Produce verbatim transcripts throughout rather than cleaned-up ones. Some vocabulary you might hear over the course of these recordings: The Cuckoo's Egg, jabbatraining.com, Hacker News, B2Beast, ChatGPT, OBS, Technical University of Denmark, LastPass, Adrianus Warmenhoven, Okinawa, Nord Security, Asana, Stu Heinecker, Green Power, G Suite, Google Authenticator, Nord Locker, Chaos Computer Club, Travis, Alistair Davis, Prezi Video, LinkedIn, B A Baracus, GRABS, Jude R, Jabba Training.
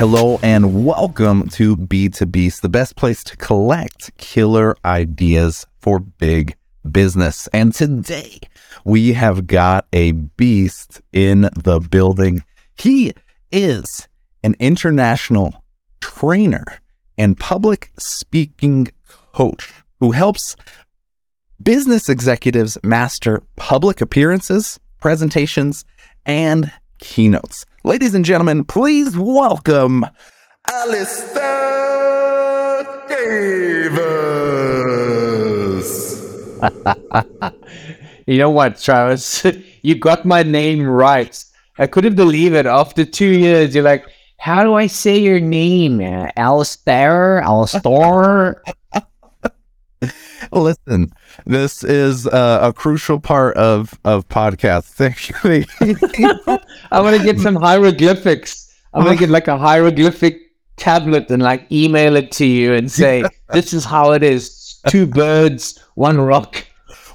Hello and welcome to B two Beast, the best place to collect killer ideas for big business. And today we have got a beast in the building. He is an international trainer and public speaking coach who helps business executives master public appearances, presentations, and keynotes. Ladies and gentlemen, please welcome Alistair Davis. You know what, Travis? You got my name right. I couldn't believe it. After two years, you're like, how do I say your name? Alistair? Alistair? Listen, this is uh, a crucial part of, of podcasts, actually. I want to get some hieroglyphics. I'm going to get like a hieroglyphic tablet and like email it to you and say, this is how it is. Two birds, one rock.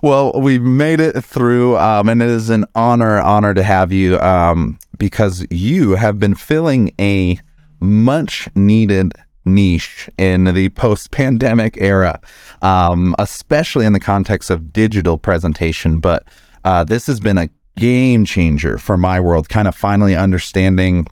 Well, we made it through, um, and it is an honor, honor to have you um, because you have been filling a much needed niche in the post-pandemic era, um, especially in the context of digital presentation. But uh, this has been a game changer for my world, kind of finally understanding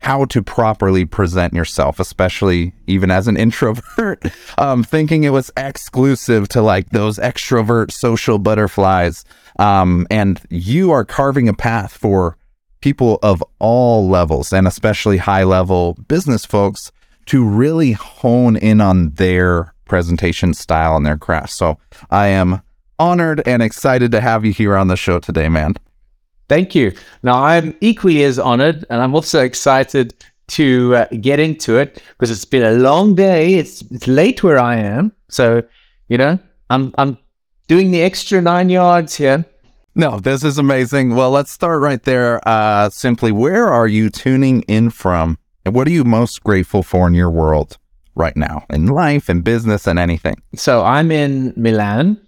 how to properly present yourself, especially even as an introvert, um, thinking it was exclusive to like those extrovert social butterflies. Um, and you are carving a path for people of all levels and especially high level business folks to really hone in on their presentation style and their craft. So I am honored and excited to have you here on the show today, man. Thank you. Now, I'm equally as honored, and I'm also excited to uh, get into it because it's been a long day. It's, it's late where I am. So, you know, I'm I'm doing the extra nine yards here. No, this is amazing. Well, let's start right there. Uh, simply, where are you tuning in from? And what are you most grateful for in your world right now, in life, in business, and anything? So I'm in Milan,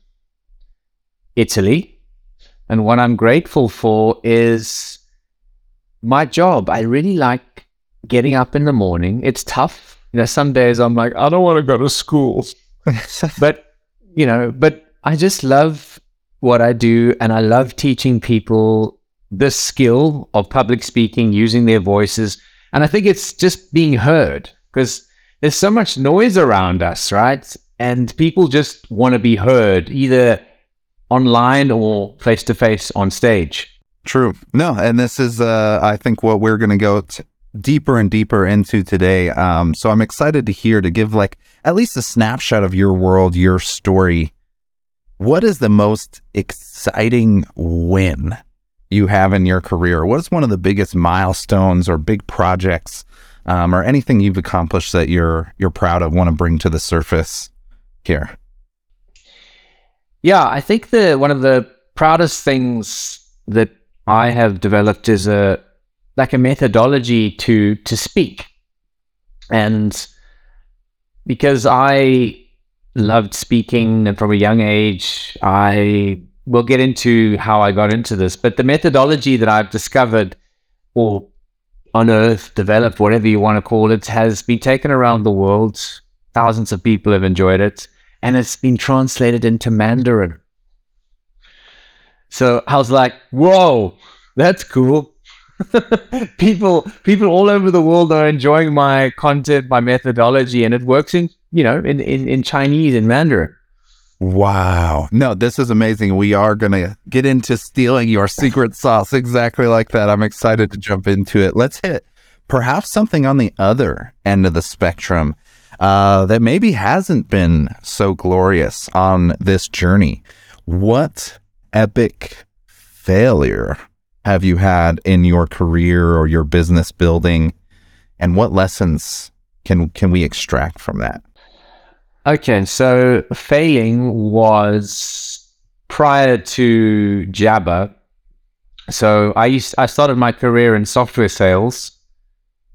Italy. And what I'm grateful for is my job. I really like getting up in the morning. It's tough. You know, some days I'm like, I don't want to go to school. But, you know, but I just love what I do. And I love teaching people the skill of public speaking, using their voices. And I think it's just being heard because there's so much noise around us, right? And people just want to be heard either online or face-to-face on stage. True. No, and this is, uh, I think, what we're going to go t- deeper and deeper into today. Um, so I'm excited to hear, to give like at least a snapshot of your world, your story. What is the most exciting win you have in your career? What is one of the biggest milestones or big projects um, or anything you've accomplished that you're you're proud of, want to bring to the surface here? Yeah, I think the one of the proudest things that I have developed is a like a methodology to to speak. And because I loved speaking and from a young age, I We'll get into how I got into this, but the methodology that I've discovered or unearthed, developed, whatever you want to call it, has been taken around the world. Thousands of people have enjoyed it, and it's been translated into Mandarin. So I was like, whoa, that's cool. people people all over the world are enjoying my content, my methodology, and it works in, you know, in, in, in Chinese and Mandarin. Wow. No, this is amazing. We are going to get into stealing your secret sauce exactly like that. I'm excited to jump into it. Let's hit perhaps something on the other end of the spectrum uh, that maybe hasn't been so glorious on this journey. What epic failure have you had in your career or your business building? And what lessons can can we extract from that? Okay, so failing was prior to Jabba. So I used I started my career in software sales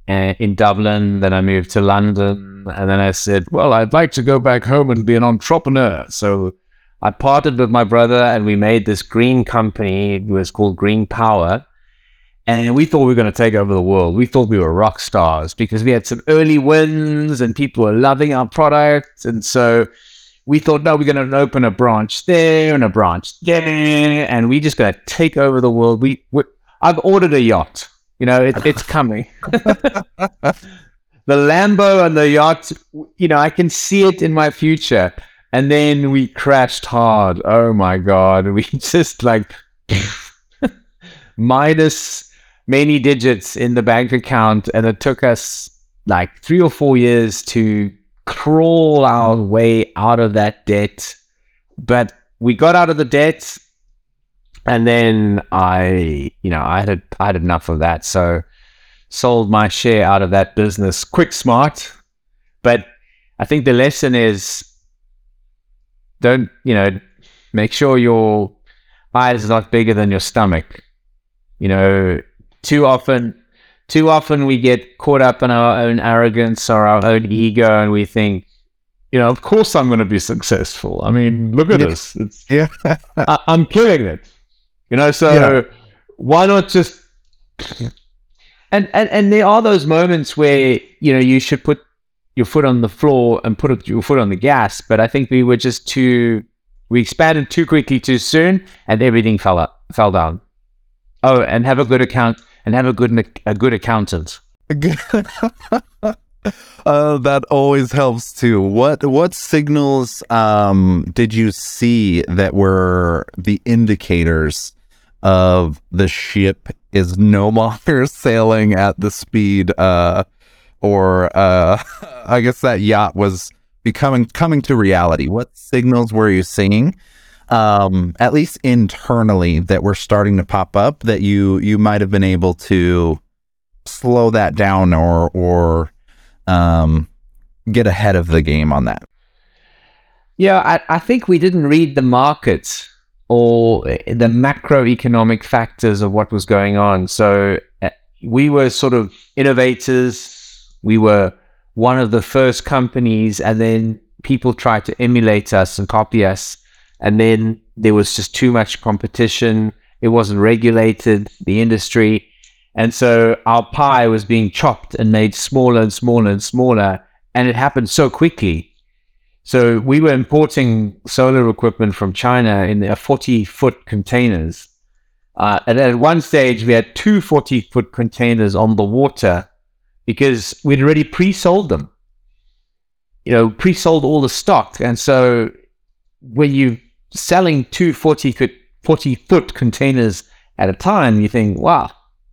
uh, in Dublin. Then I moved to London, and then I said, "Well, I'd like to go back home and be an entrepreneur." So I partnered with my brother, and we made this green company. It was called Green Power, And we thought we were going to take over the world. We thought we were rock stars because we had some early wins and people were loving our product. And so we thought, no, we're going to open a branch there and a branch there, and we're just going to take over the world. We, we I've ordered a yacht. You know, it, it's coming. The Lambo and the yacht, you know, I can see it in my future. And then we crashed hard. Oh, my God. We just like minus many digits in the bank account. And it took us like three or four years to crawl our way out of that debt. But we got out of the debt. And then I, you know, I had, I had enough of that. So sold my share out of that business quick, smart. But I think the lesson is don't, you know, make sure your eyes is not bigger than your stomach. You know, too often, too often we get caught up in our own arrogance or our own ego, and we think, you know, of course I'm going to be successful. I mean, look at this. It's, yeah, I, I'm killing it. You know, so yeah. Why not just, and, and, and there are those moments where, you know, you should put your foot on the floor and put your foot on the gas. But I think we were just too, we expanded too quickly too soon and everything fell up, fell down. Oh, and have a good account and have a good, a good accountant. Uh, that always helps too. What what signals um, did you see that were the indicators of the ship is no longer sailing at the speed, uh, or uh, I guess that yacht was becoming coming to reality? What signals were you seeing, um, at least internally, that were starting to pop up that you you might have been able to slow that down or or um get ahead of the game on that? Yeah, I, I think we didn't read the markets or the macroeconomic factors of what was going on. So uh, we were sort of innovators. We were one of the first companies, and then people tried to emulate us and copy us. And then there was just too much competition. It wasn't regulated, the industry. And so our pie was being chopped and made smaller and smaller and smaller, and it happened so quickly. So we were importing solar equipment from China in their forty-foot containers. Uh, and at one stage, we had two forty-foot containers on the water because we'd already pre-sold them, you know, pre-sold all the stock. And so when you're selling two forty-foot forty-foot containers at a time, you think, wow,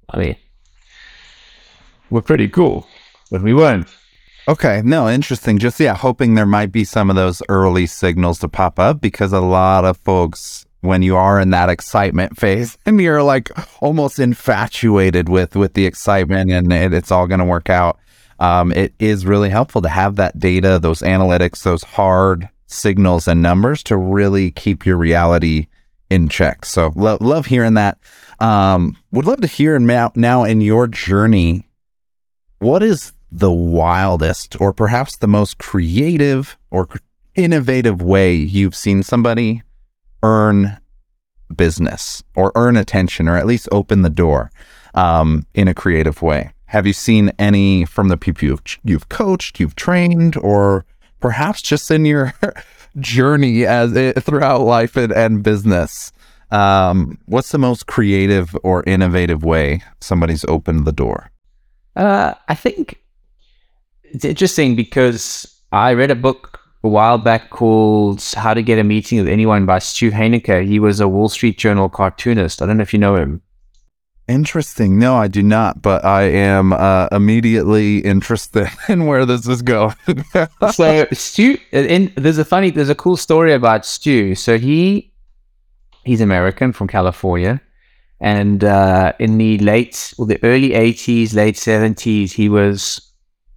I mean, we're pretty cool, but we weren't. Okay, no, interesting. Just, yeah, hoping there might be some of those early signals to pop up, because a lot of folks, when you are in that excitement phase and you're like almost infatuated with, with the excitement and it, it's all going to work out, um, it is really helpful to have that data, those analytics, those hard signals and numbers to really keep your reality in check. So lo- love hearing that. Um, would love to hear now, now in your journey, what is the wildest or perhaps the most creative or innovative way you've seen somebody earn business or earn attention or at least open the door um, in a creative way? Have you seen any from the people you've, you've coached, you've trained, or perhaps just in your journey as it, throughout life and, and business? Um, what's the most creative or innovative way somebody's opened the door? Uh, I think it's interesting because I read a book a while back called How to Get a Meeting with Anyone by Stu Heinecker. He was a Wall Street Journal cartoonist. I don't know if you know him. Interesting. No, I do not, but I am uh, immediately interested in where this is going. So Stu, in, there's a funny, there's a cool story about Stu. So he, he's American from California, and uh, in the late, well, the early eighties, late seventies, he was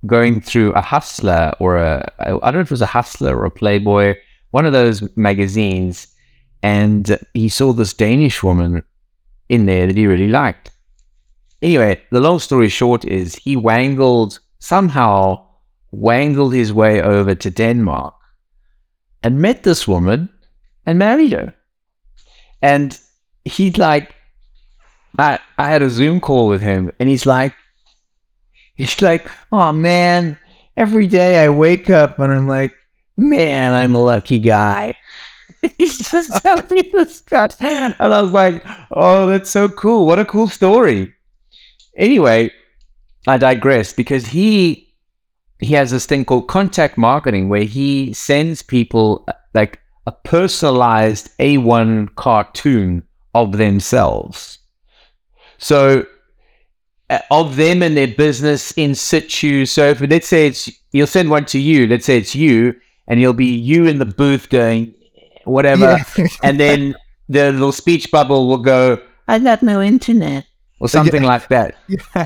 going through a hustler or a, I don't know if it was a hustler or a Playboy, one of those magazines, and he saw this Danish woman in there that he really liked. Anyway, the long story short is he wangled, somehow wangled his way over to Denmark and met this woman and married her. And he'd like I, I had a Zoom call with him, and he's like, he's like, oh man, every day I wake up and I'm like, man, I'm a lucky guy. He's just telling me this stuff. And I was like, oh, that's so cool. What a cool story. Anyway, I digress, because he he has this thing called contact marketing where he sends people like a personalized A one cartoon of themselves. So uh, of them and their business in situ. So if, let's say it's, you'll send one to you, let's say it's you, and you'll be you in the booth going, whatever. Yeah. And then the little speech bubble will go, I got no internet, or something yeah. like that. Yeah.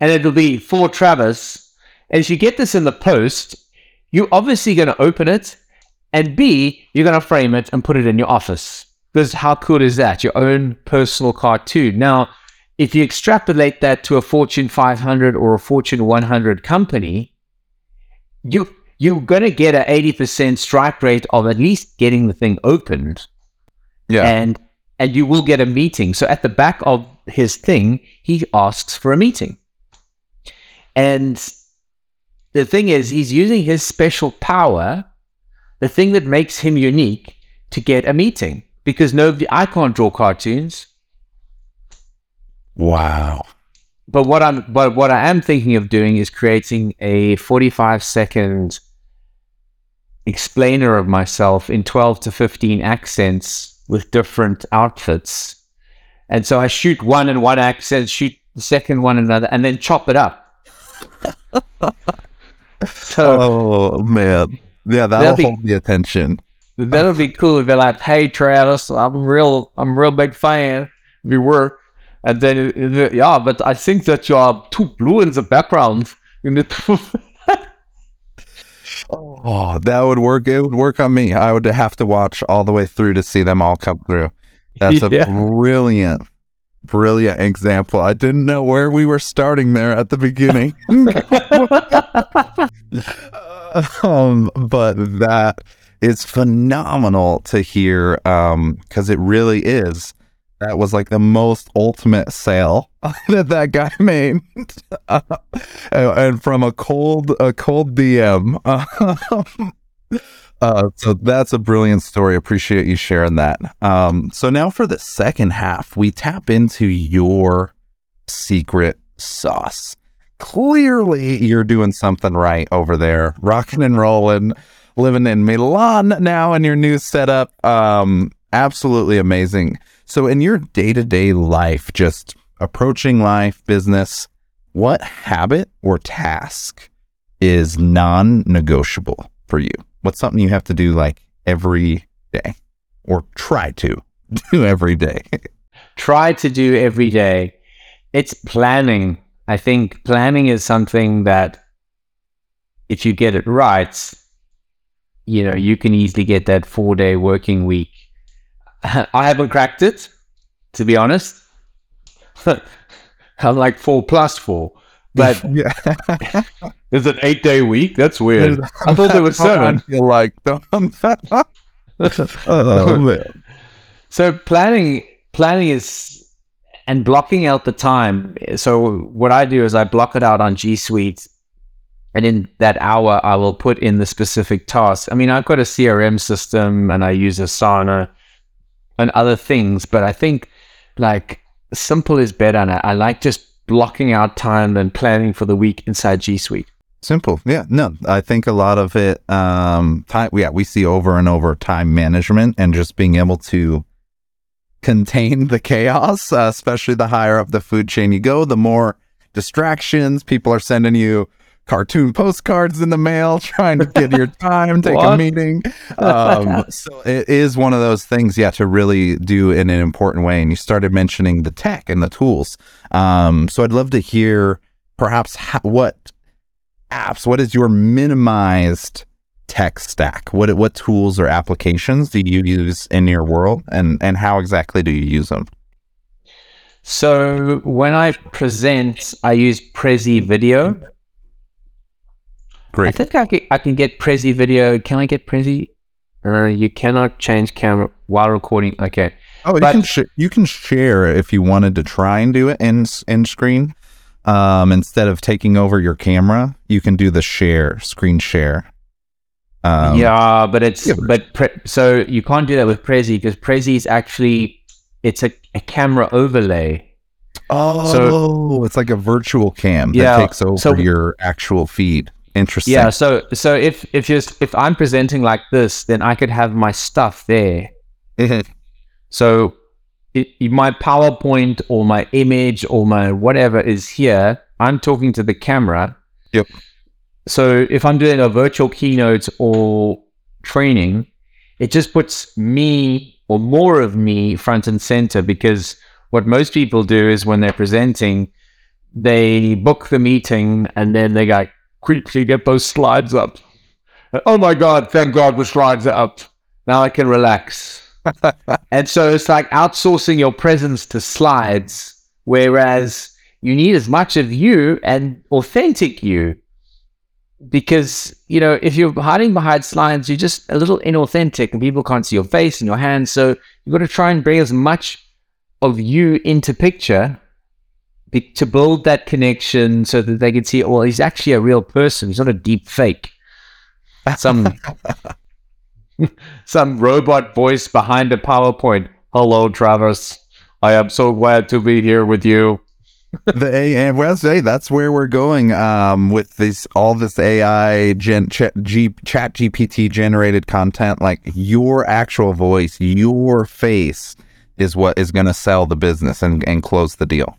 And it'll be for Travis. As you get this in the post, you're obviously going to open it, and B, you're going to frame it and put it in your office. Because how cool is that? Your own personal cartoon. Now, if you extrapolate that to a Fortune five hundred or a Fortune one hundred company, you, you're going to get an eighty percent strike rate of at least getting the thing opened. Yeah. And and you will get a meeting. So at the back of his thing, he asks for a meeting. And the thing is, he's using his special power, the thing that makes him unique, to get a meeting. Because nobody, I can't draw cartoons. Wow. But what I'm, but what I am thinking of doing is creating a forty-five second explainer of myself in twelve to fifteen accents with different outfits. And so I shoot one in one accent, shoot the second one in another, and then chop it up. So, oh man. Yeah, that'll hold the attention. That'll be cool if they're like, hey Travis, I'm real I'm a real big fan of your work. And then, yeah, but I think that you are too blue in the background. Oh, that would work. It would work on me. I would have to watch all the way through to see them all come through. That's yeah. a brilliant, brilliant example. I didn't know where we were starting there at the beginning. um, but that is phenomenal to hear, um, because it really is. That was like the most ultimate sale that that guy made, uh, and from a cold, a cold D M. uh, so that's a brilliant story. Appreciate you sharing that. Um, so now for the second half, we tap into your secret sauce. Clearly, you're doing something right over there, rocking and rolling, living in Milan now in your new setup. Um, absolutely amazing. So in your day-to-day life, just approaching life, business, what habit or task is non-negotiable for you? What's something you have to do like every day, or try to do every day? Try to do every day. It's planning. I think planning is something that if you get it right, you know, you can easily get that four-day working week. I haven't cracked it, to be honest. I'm like four plus four, but there's an eight-day week. That's weird. I thought there was seven. You're like, so planning, planning is, and blocking out the time. So what I do is I block it out on G Suite, and in that hour, I will put in the specific task. I mean, I've got a C R M system, and I use Asana and other things, but I think like simple is better. And I, I like just blocking out time and planning for the week inside G Suite. Simple. Yeah, no, I think a lot of it, um, time, yeah, we see over and over time management and just being able to contain the chaos, uh, especially the higher up the food chain you go, the more distractions. People are sending you cartoon postcards in the mail, trying to get your time, take a meeting. Um, so it is one of those things, yeah, to really do in an important way. And you started mentioning the tech and the tools. Um, so I'd love to hear perhaps how, what apps, what is your minimized tech stack? What what tools or applications do you use in your world, and, and how exactly do you use them? So when I present, I use Prezi Video. Great. I think I can, I can get Prezi Video. Can I get Prezi? Uh, you cannot change camera while recording. Okay. Oh, but you can sh- you can share if you wanted to try and do it in in screen. Um, instead of taking over your camera, you can do the share screen share. Um, yeah, but it's yeah, but pre- so you can't do that with Prezi because Prezi is actually it's a, a camera overlay. Oh, so, it's like a virtual cam yeah, that takes over so, your actual feed. Interesting. Yeah. So so if if just if I'm presenting like this, then I could have my stuff there. So it, my PowerPoint or my image or my whatever is here. I'm talking to the camera. Yep. So if I'm doing a virtual keynote or training, it just puts me or more of me front and center, because what most people do is when they're presenting, they book the meeting and then they go, quickly get those slides up. And, oh my God, thank God the slides are up. Now I can relax. And so it's like outsourcing your presence to slides, whereas you need as much of you and authentic you, because, you know, if you're hiding behind slides, you're just a little inauthentic and people can't see your face and your hands. So you've got to try and bring as much of you into picture be- to build that connection so that they can see, well, he's actually a real person. He's not a deep fake. Some... Some robot voice behind a PowerPoint. Hello, Travis. I am so glad to be here with you. the A- and well, say that's where we're going um, with this all this A I gen- ch- G- chat G P T generated content. Like your actual voice, your face is what is going to sell the business and, and close the deal.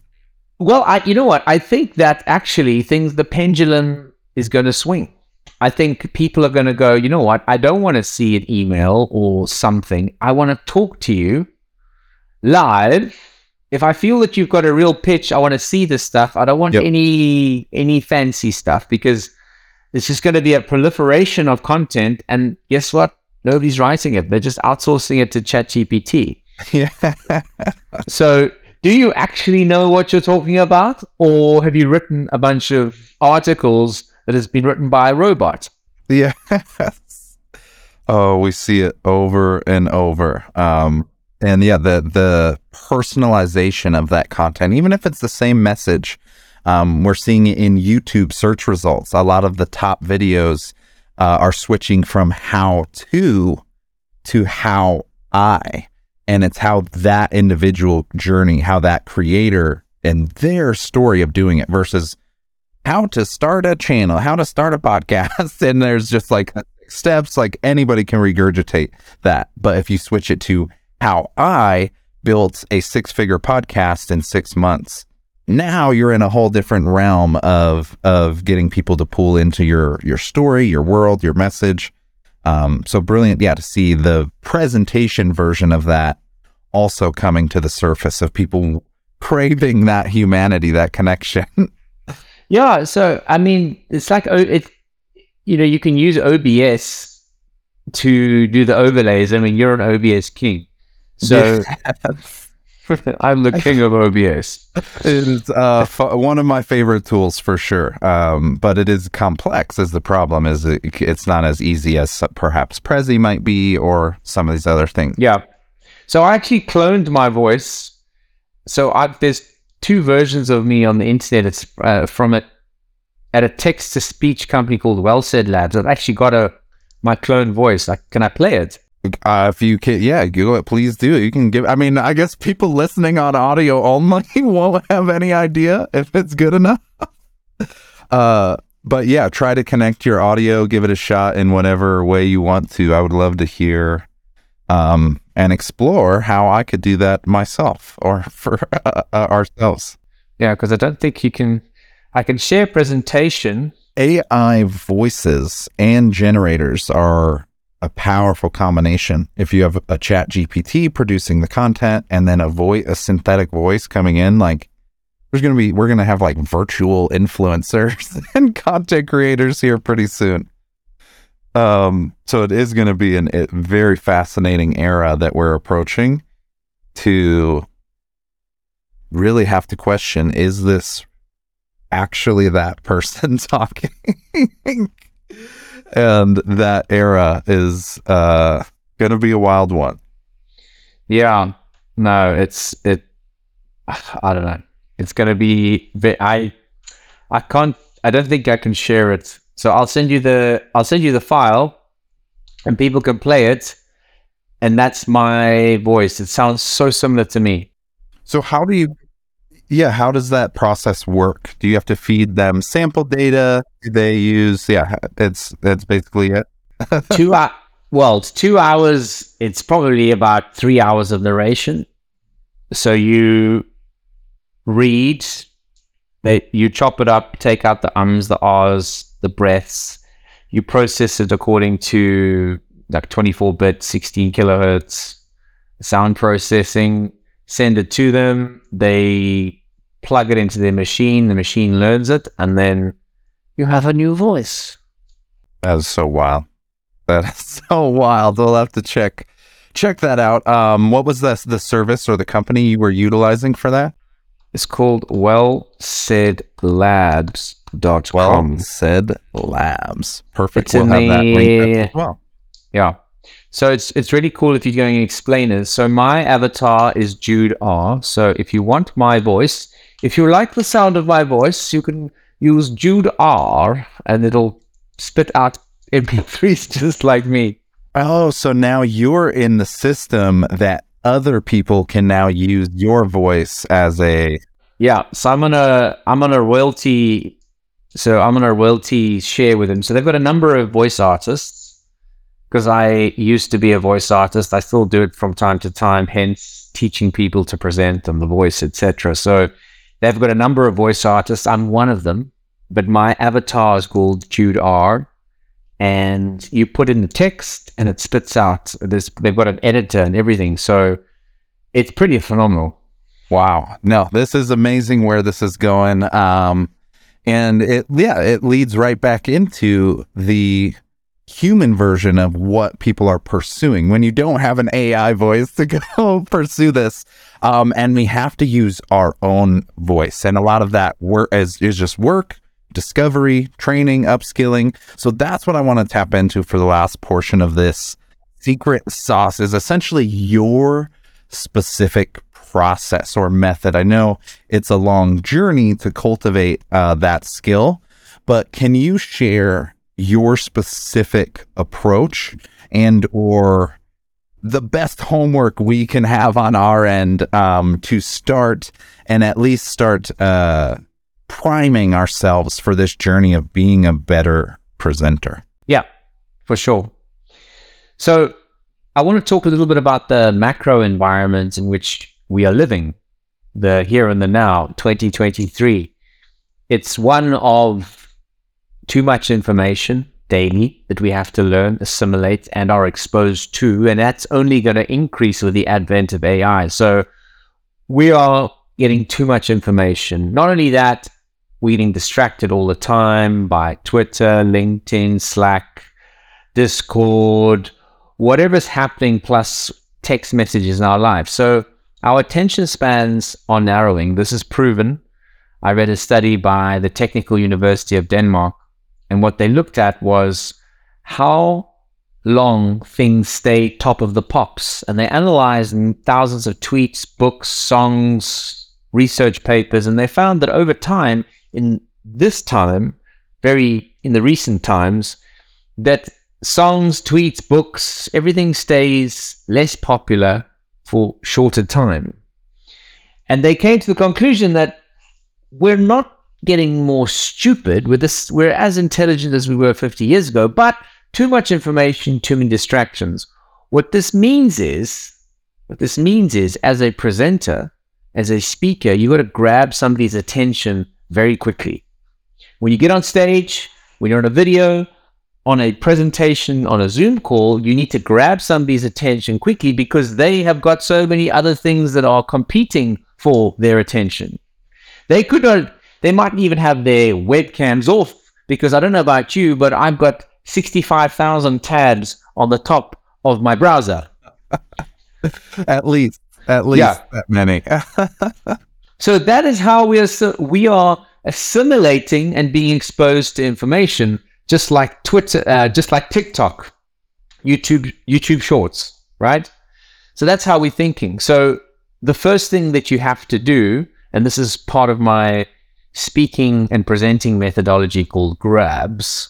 Well, I, you know what? I think that actually things the pendulum is going to swing. I think people are going to go, you know what? I don't want to see an email or something. I want to talk to you live. If I feel that you've got a real pitch, I want to see this stuff. I don't want yep. any any fancy stuff, because it's just going to be a proliferation of content. And guess what? Nobody's writing it. They're just outsourcing it to ChatGPT. Yeah. So do you actually know what you're talking about? Or have you written a bunch of articles that has been written by a robot? Yes. Oh, we see it over and over. Um, and yeah, the the personalization of that content, even if it's the same message, um, we're seeing it in YouTube search results. A lot of the top videos uh, are switching from how to to how I, and it's how that individual journey, how that creator and their story of doing it versus how to start a channel, how to start a podcast. And there's just like steps, like anybody can regurgitate that. But if you switch it to how I built a six figure podcast in six months, now you're in a whole different realm of, of getting people to pull into your, your story, your world, your message. Um, so brilliant. Yeah. To see the presentation version of that also coming to the surface of people craving that humanity, that connection. Yeah, so I mean, it's like it. You know, you can use O B S to do the overlays. I mean, you're an O B S king, so I'm the king of O B S. It is uh, one of my favorite tools for sure. Um, but it is complex. Is the problem? Is it, it's not as easy as perhaps Prezi might be, or some of these other things. Yeah. So I actually cloned my voice. So I there's. two versions of me on the internet. It's uh, from it at a text to speech company called Well Said Labs. I've actually got a my clone voice. Like, can I play it? Uh, if you can, yeah, Google it. Please do. You can give. I mean, I guess people listening on audio only won't have any idea if it's good enough. uh, but yeah, try to connect your audio. Give it a shot in whatever way you want to. I would love to hear. Um, and explore how I could do that myself or for uh, uh, ourselves. Yeah, because I don't think you can... I can share presentation. A I voices and generators are a powerful combination. If you have a chat G P T producing the content and then a voice, a synthetic voice coming in, like there's going to be... We're going to have like virtual influencers and content creators here pretty soon. Um, so it is going to be an, a very fascinating era that we're approaching to really have to question, is this actually that person talking? And that era is uh, going to be a wild one. Yeah. No, it's it. I don't know. It's gonna be. I I can't. I don't think I can share it. So I'll send you the. I'll send you the file, and people can play it. And that's my voice. It sounds so similar to me. So how do you? Yeah, how does that process work? Do you have to feed them sample data? Do they use? Yeah, it's that's basically it. two uh, well, it's two hours. It's probably about three hours of narration. So you read, they, you chop it up, take out the ums, the ahs, the breaths. You process it according to like twenty-four bit, sixteen kilohertz sound processing. Send it to them. They plug it into their machine. The machine learns it, and then you have a new voice. That is so wild. That is so wild. We'll have to check check that out. Um, what was the the service or the company you were utilizing for that? It's called Well Said Labs dot com. Well Said Labs. Perfect. It's we'll have the, that link as well. Yeah. So it's it's really cool if you're going explainers. So my avatar is Jude R. So if you want my voice, if you like the sound of my voice, you can use Jude R, and it'll spit out M P threes just like me. Oh, so now you're in the system that other people can now use your voice as a yeah. So I'm on a I'm on a royalty. So I'm on a royalty share with them. So they've got a number of voice artists. Because I used to be a voice artist, I still do it from time to time, hence teaching people to present them, the voice, et cetera. So they've got a number of voice artists. I'm one of them, but my avatar is called Jude R. And you put in the text and it spits out. There's, they've got an editor and everything. So it's pretty phenomenal. Wow. No, this is amazing where this is going. Um, and it, yeah, it leads right back into the human version of what people are pursuing when you don't have an A I voice to go pursue this. Um, and we have to use our own voice. And a lot of that work is, is just work, discovery, training, upskilling. So that's what I want to tap into for the last portion of this. Secret sauce is essentially your specific process or method. I know it's a long journey to cultivate uh, that skill, but can you share your specific approach and or the best homework we can have on our end um, to start and at least start uh, priming ourselves for this journey of being a better presenter? Yeah, for sure. So I want to talk a little bit about the macro environment in which we are living, the here and the now, twenty twenty-three. It's one of too much information daily that we have to learn, assimilate, and are exposed to, and that's only going to increase with the advent of A I. So we are getting too much information. Not only that, we're getting distracted all the time by Twitter, LinkedIn, Slack, Discord, whatever's happening, plus text messages in our lives. So our attention spans are narrowing. This is proven. I read a study by the Technical University of Denmark, and what they looked at was how long things stay top of the pops. And they analyzed thousands of tweets, books, songs, research papers, and they found that over time, in this time, very in the recent times, that songs, tweets, books, everything stays less popular for shorter time. And they came to the conclusion that we're not getting more stupid with this. We're as intelligent as we were fifty years ago, but too much information, too many distractions. What this means is, what this means is, as a presenter, as a speaker, you got to grab somebody's attention very quickly. When you get on stage, when you're on a video, on a presentation, on a Zoom call, you need to grab somebody's attention quickly because they have got so many other things that are competing for their attention. They could not. They might even have their webcams off because I don't know about you, but I've got sixty-five thousand tabs on the top of my browser. At least, at least yeah. That many. So that is how we are, we are assimilating and being exposed to information, just like Twitter, uh, just like TikTok, YouTube, YouTube Shorts, right? So that's how we're thinking. So the first thing that you have to do, and this is part of my speaking and presenting methodology called GRABS.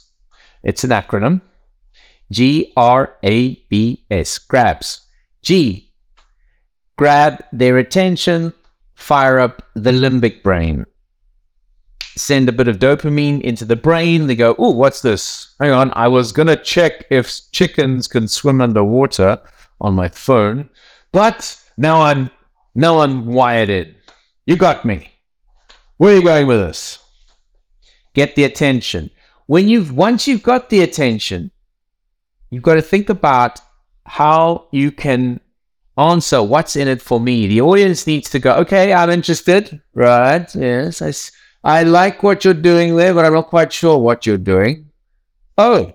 It's an acronym. G R A B S, GRABS. G, grab their attention, fire up the limbic brain. Send a bit of dopamine into the brain. They go, oh, what's this? Hang on, I was going to check if chickens can swim underwater on my phone, but now I'm, now I'm wired in. You got me. Where are you going with this? Get the attention. When you've, once you've got the attention, you've got to think about how you can answer what's in it for me. The audience needs to go, okay, I'm interested. Right, yes, I see. I like what you're doing there, but I'm not quite sure what you're doing. Oh,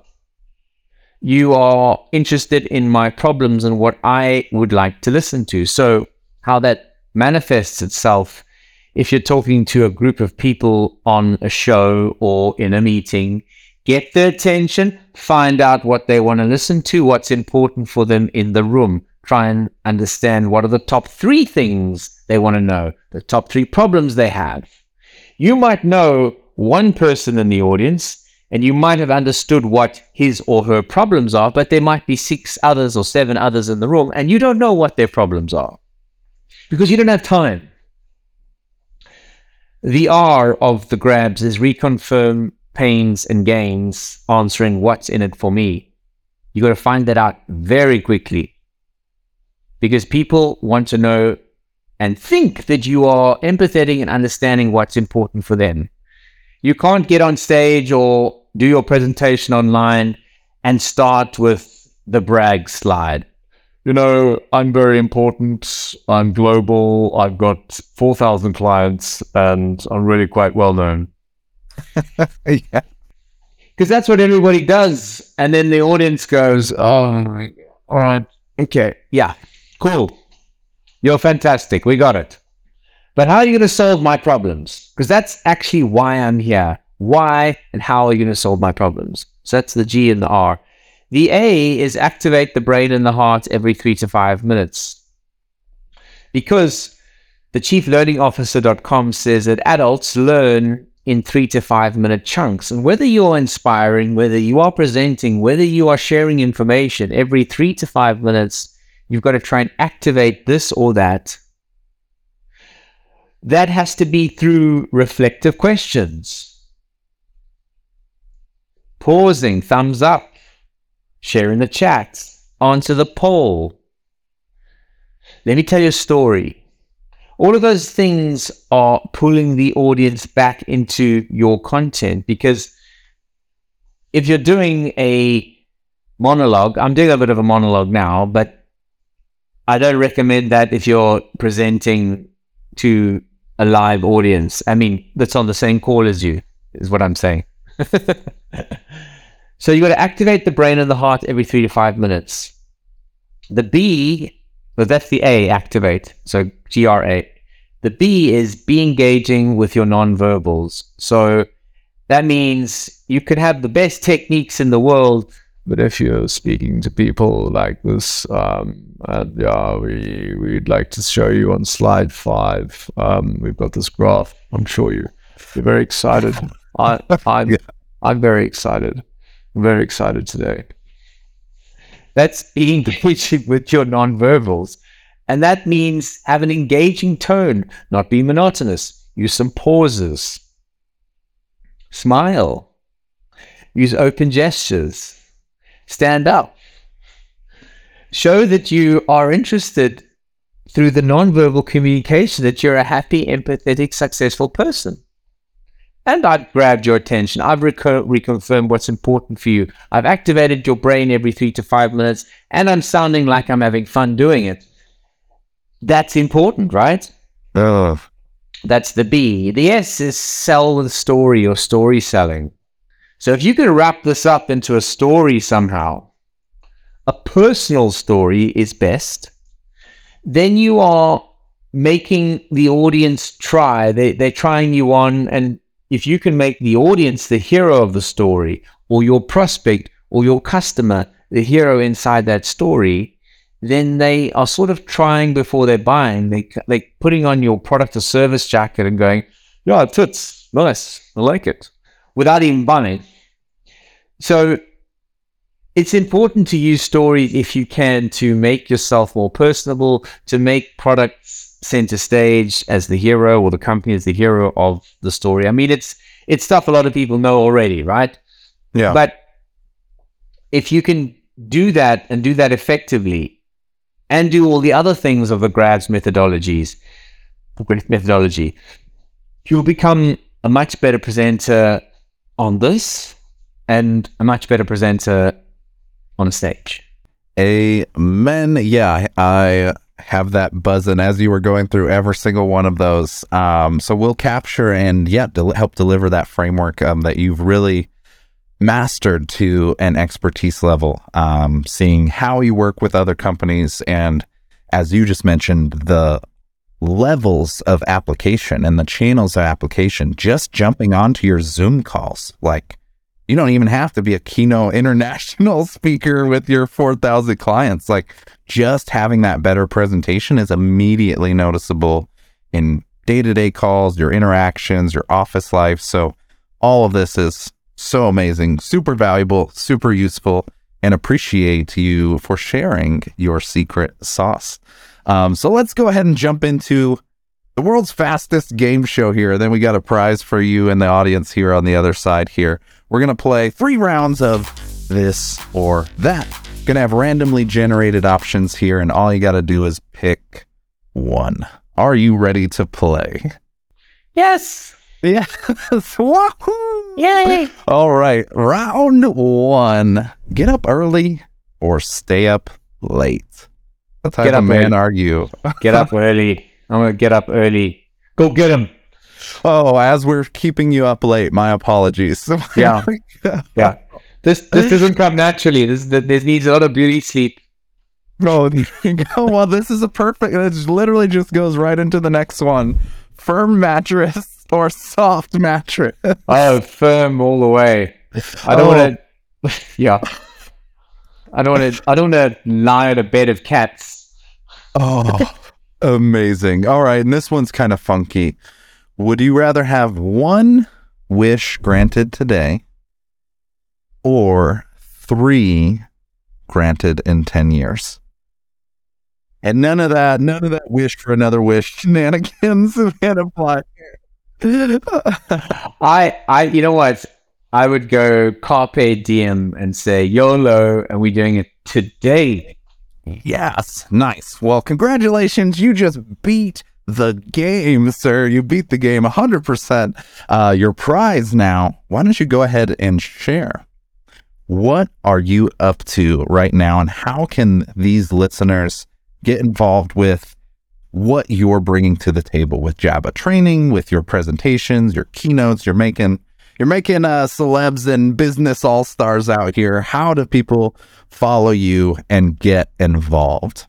you are interested in my problems and what I would like to listen to. So how that manifests itself, if you're talking to a group of people on a show or in a meeting, get their attention, find out what they want to listen to, what's important for them in the room. Try and understand what are the top three things they want to know, the top three problems they have. You might know one person in the audience and you might have understood what his or her problems are, but there might be six others or seven others in the room and you don't know what their problems are because you don't have time. The R of the GRABS is reconfirm pains and gains, answering what's in it for me. You got to find that out very quickly because people want to know and think that you are empathetic and understanding what's important for them. You can't get on stage or do your presentation online and start with the brag slide. You know, I'm very important, I'm global, I've got four thousand clients, and I'm really quite well known. Yeah. Because that's what everybody does. And then the audience goes, oh, my God. All right, okay, yeah, cool. You're fantastic. We got it. But how are you going to solve my problems? Because that's actually why I'm here. Why and how are you going to solve my problems? So that's the G and the R. The A is activate the brain and the heart every three to five minutes. Because the chief learning officer dot com says that adults learn in three to five minute chunks. And whether you're inspiring, whether you are presenting, whether you are sharing information, every three to five minutes, you've got to try and activate this or that. That has to be through reflective questions. Pausing, thumbs up, share in the chat, answer the poll. Let me tell you a story. All of those things are pulling the audience back into your content because if you're doing a monologue, I'm doing a bit of a monologue now, but I don't recommend that if you're presenting to a live audience. I mean, that's on the same call as you, is what I'm saying. So you got to activate the brain and the heart every three to five minutes. The B, well, that's the A, activate. So G R A. The B is be engaging with your nonverbals. So that means you could have the best techniques in the world, but if you're speaking to people like this, um, and yeah, we, we'd like to show you on slide five. Um, we've got this graph. I'm sure you, you're very excited. I, I'm, yeah. I'm very excited. I'm very excited today. That's engaging with your nonverbals. And that means have an engaging tone, not be monotonous. Use some pauses. Smile. Use open gestures. Stand up. Show that you are interested through the nonverbal communication, that you're a happy, empathetic, successful person. And I've grabbed your attention. I've recon- reconfirmed what's important for you. I've activated your brain every three to five minutes, and I'm sounding like I'm having fun doing it. That's important, right? Oh. That's the B. The S is sell the story or story selling. So if you can wrap this up into a story somehow, a personal story is best, then you are making the audience try. They, they're trying you on, and if you can make the audience the hero of the story, or your prospect, or your customer, the hero inside that story, then they are sort of trying before they're buying. They, they're putting on your product or service jacket and going, yeah, it fits, nice, I like it, without even buying it. So it's important to use stories if you can to make yourself more personable, to make products center stage as the hero, or the company as the hero of the story. I mean, it's it's stuff a lot of people know already, right? Yeah. But if you can do that and do that effectively, and do all the other things of the GRABS methodologies, methodology, you'll become a much better presenter on this and a much better presenter on a stage. Amen. Yeah, I have that buzzing as you were going through every single one of those. Um, so we'll capture and yeah, del- help deliver that framework um, that you've really mastered to an expertise level, um, seeing how you work with other companies, and as you just mentioned, the levels of application and the channels of application, just jumping onto your Zoom calls. Like, you don't even have to be a keynote international speaker with your four thousand clients. Like, just having that better presentation is immediately noticeable in day-to-day calls, your interactions, your office life. So all of this is so amazing, super valuable, super useful, and appreciate you for sharing your secret sauce. Um, so let's go ahead and jump into the world's fastest game show here. Then we got a prize for you and the audience here on the other side here. We're going to play three rounds of this or that. Going to have randomly generated options here, and all you got to do is pick one. Are you ready to play? Yes. Yes. Wahoo! Yay! All right, round one. Get up early or stay up late. That's how the man argue. Get up early. I'm gonna get up early. Go get him. Oh, as we're keeping you up late, my apologies. Yeah, yeah. This this doesn't come naturally. This this needs a lot of beauty sleep. Oh, well, this is a perfect. It literally just goes right into the next one. Firm mattress or soft mattress. I have firm all the way. I don't oh. want to. Yeah. I don't want to. I don't want to lie on a bed of cats. Oh, amazing! All right, and this one's kind of funky. Would you rather have one wish granted today, or three granted in ten years? And none of that. None of that wish for another wish shenanigans can apply here. I, I, you know what? I would go carpe diem and say YOLO, and we're doing it today. Yes, nice. Well, congratulations. You just beat the game, sir. You beat the game one hundred percent. Uh, your prize now. Why don't you go ahead and share? What are you up to right now, and how can these listeners get involved with what you're bringing to the table with Jabba Training, with your presentations, your keynotes? You're making, you're making uh, celebs and business all-stars out here. How do people follow you and get involved?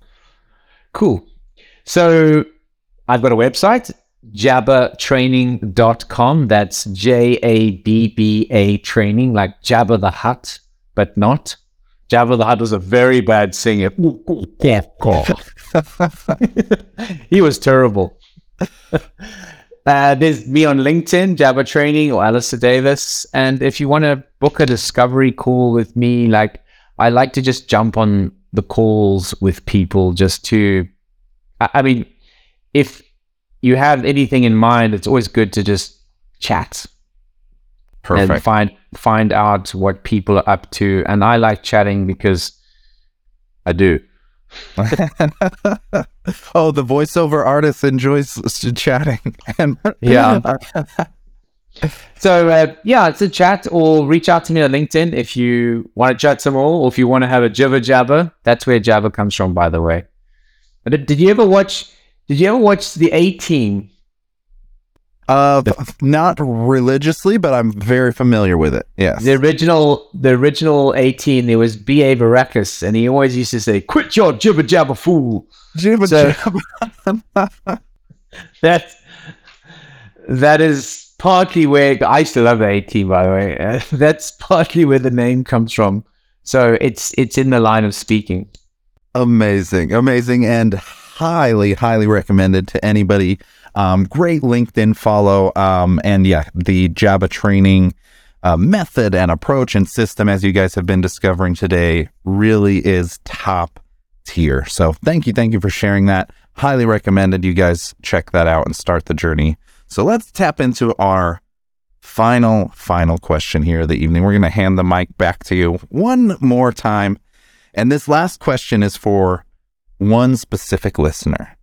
Cool. So I've got a website, jabba training dot com. That's J A B B A training, like Jabba the Hutt, but not. Jabba the Hutt was a very bad singer. He was terrible. Uh, there's me on LinkedIn, Jabba Training or Alistair Davis. And if you want to book a discovery call with me, like, I like to just jump on the calls with people just to, I, I mean, if you have anything in mind, it's always good to just chat. Perfect. And find find out what people are up to. And I like chatting because I do. Oh, the voiceover artist enjoys chatting. And yeah. So, uh, yeah, it's a chat, or reach out to me on LinkedIn if you want to chat some more, or if you want to have a jibber jabber. That's where Jabba comes from, by the way. But did you ever watch, did you ever watch The A-Team? Uh, not religiously, but I'm very familiar with it. Yes. The original, the original eighteen, there was B A Baracus, and he always used to say, "Quit your jibber jabber fool." Jibber so, jabber. that, that is partly where, I used to love the eighteen, by the way. Uh, that's partly where the name comes from. So it's, it's in the line of speaking. Amazing, amazing, and highly, highly recommended to anybody. Um, great LinkedIn follow, um, and yeah, the Jabba Training uh, method and approach and system, as you guys have been discovering today, really is top tier. So thank you, thank you for sharing that. Highly recommended you guys check that out and start the journey. So let's tap into our final, final question here of the evening. We're going to hand the mic back to you one more time. And this last question is for one specific listener.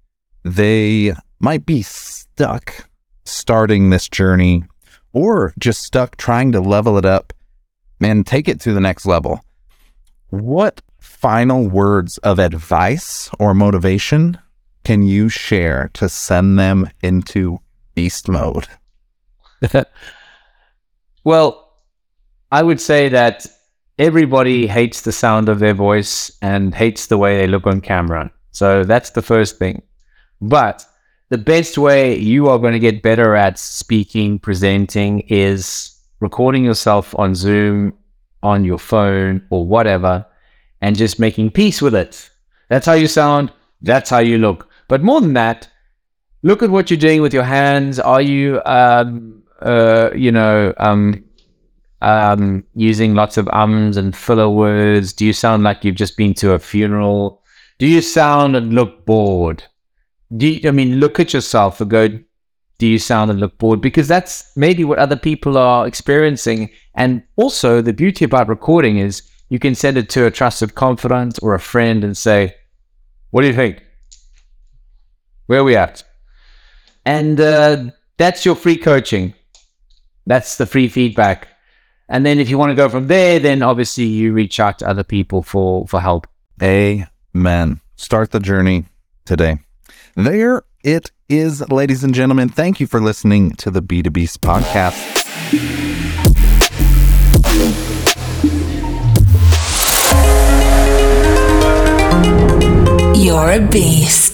They might be stuck starting this journey or just stuck trying to level it up and take it to the next level. What final words of advice or motivation can you share to send them into beast mode? Well, I would say that everybody hates the sound of their voice and hates the way they look on camera. So that's the first thing. But the best way you are going to get better at speaking, presenting, is recording yourself on Zoom, on your phone, or whatever, and just making peace with it. That's how you sound. That's how you look. But more than that, look at what you're doing with your hands. Are you, um, uh, you know, um, um, using lots of ums and filler words? Do you sound like you've just been to a funeral? Do you sound and look bored? Do you, I mean, look at yourself and go, do you sound and look bored? Because that's maybe what other people are experiencing. And also the beauty about recording is you can send it to a trusted confidant or a friend and say, what do you think? Where are we at? And uh, that's your free coaching. That's the free feedback. And then if you want to go from there, then obviously you reach out to other people for, for help. Amen. Start the journey today. There it is, ladies and gentlemen. Thank you for listening to the B two Beast podcast. You're a beast.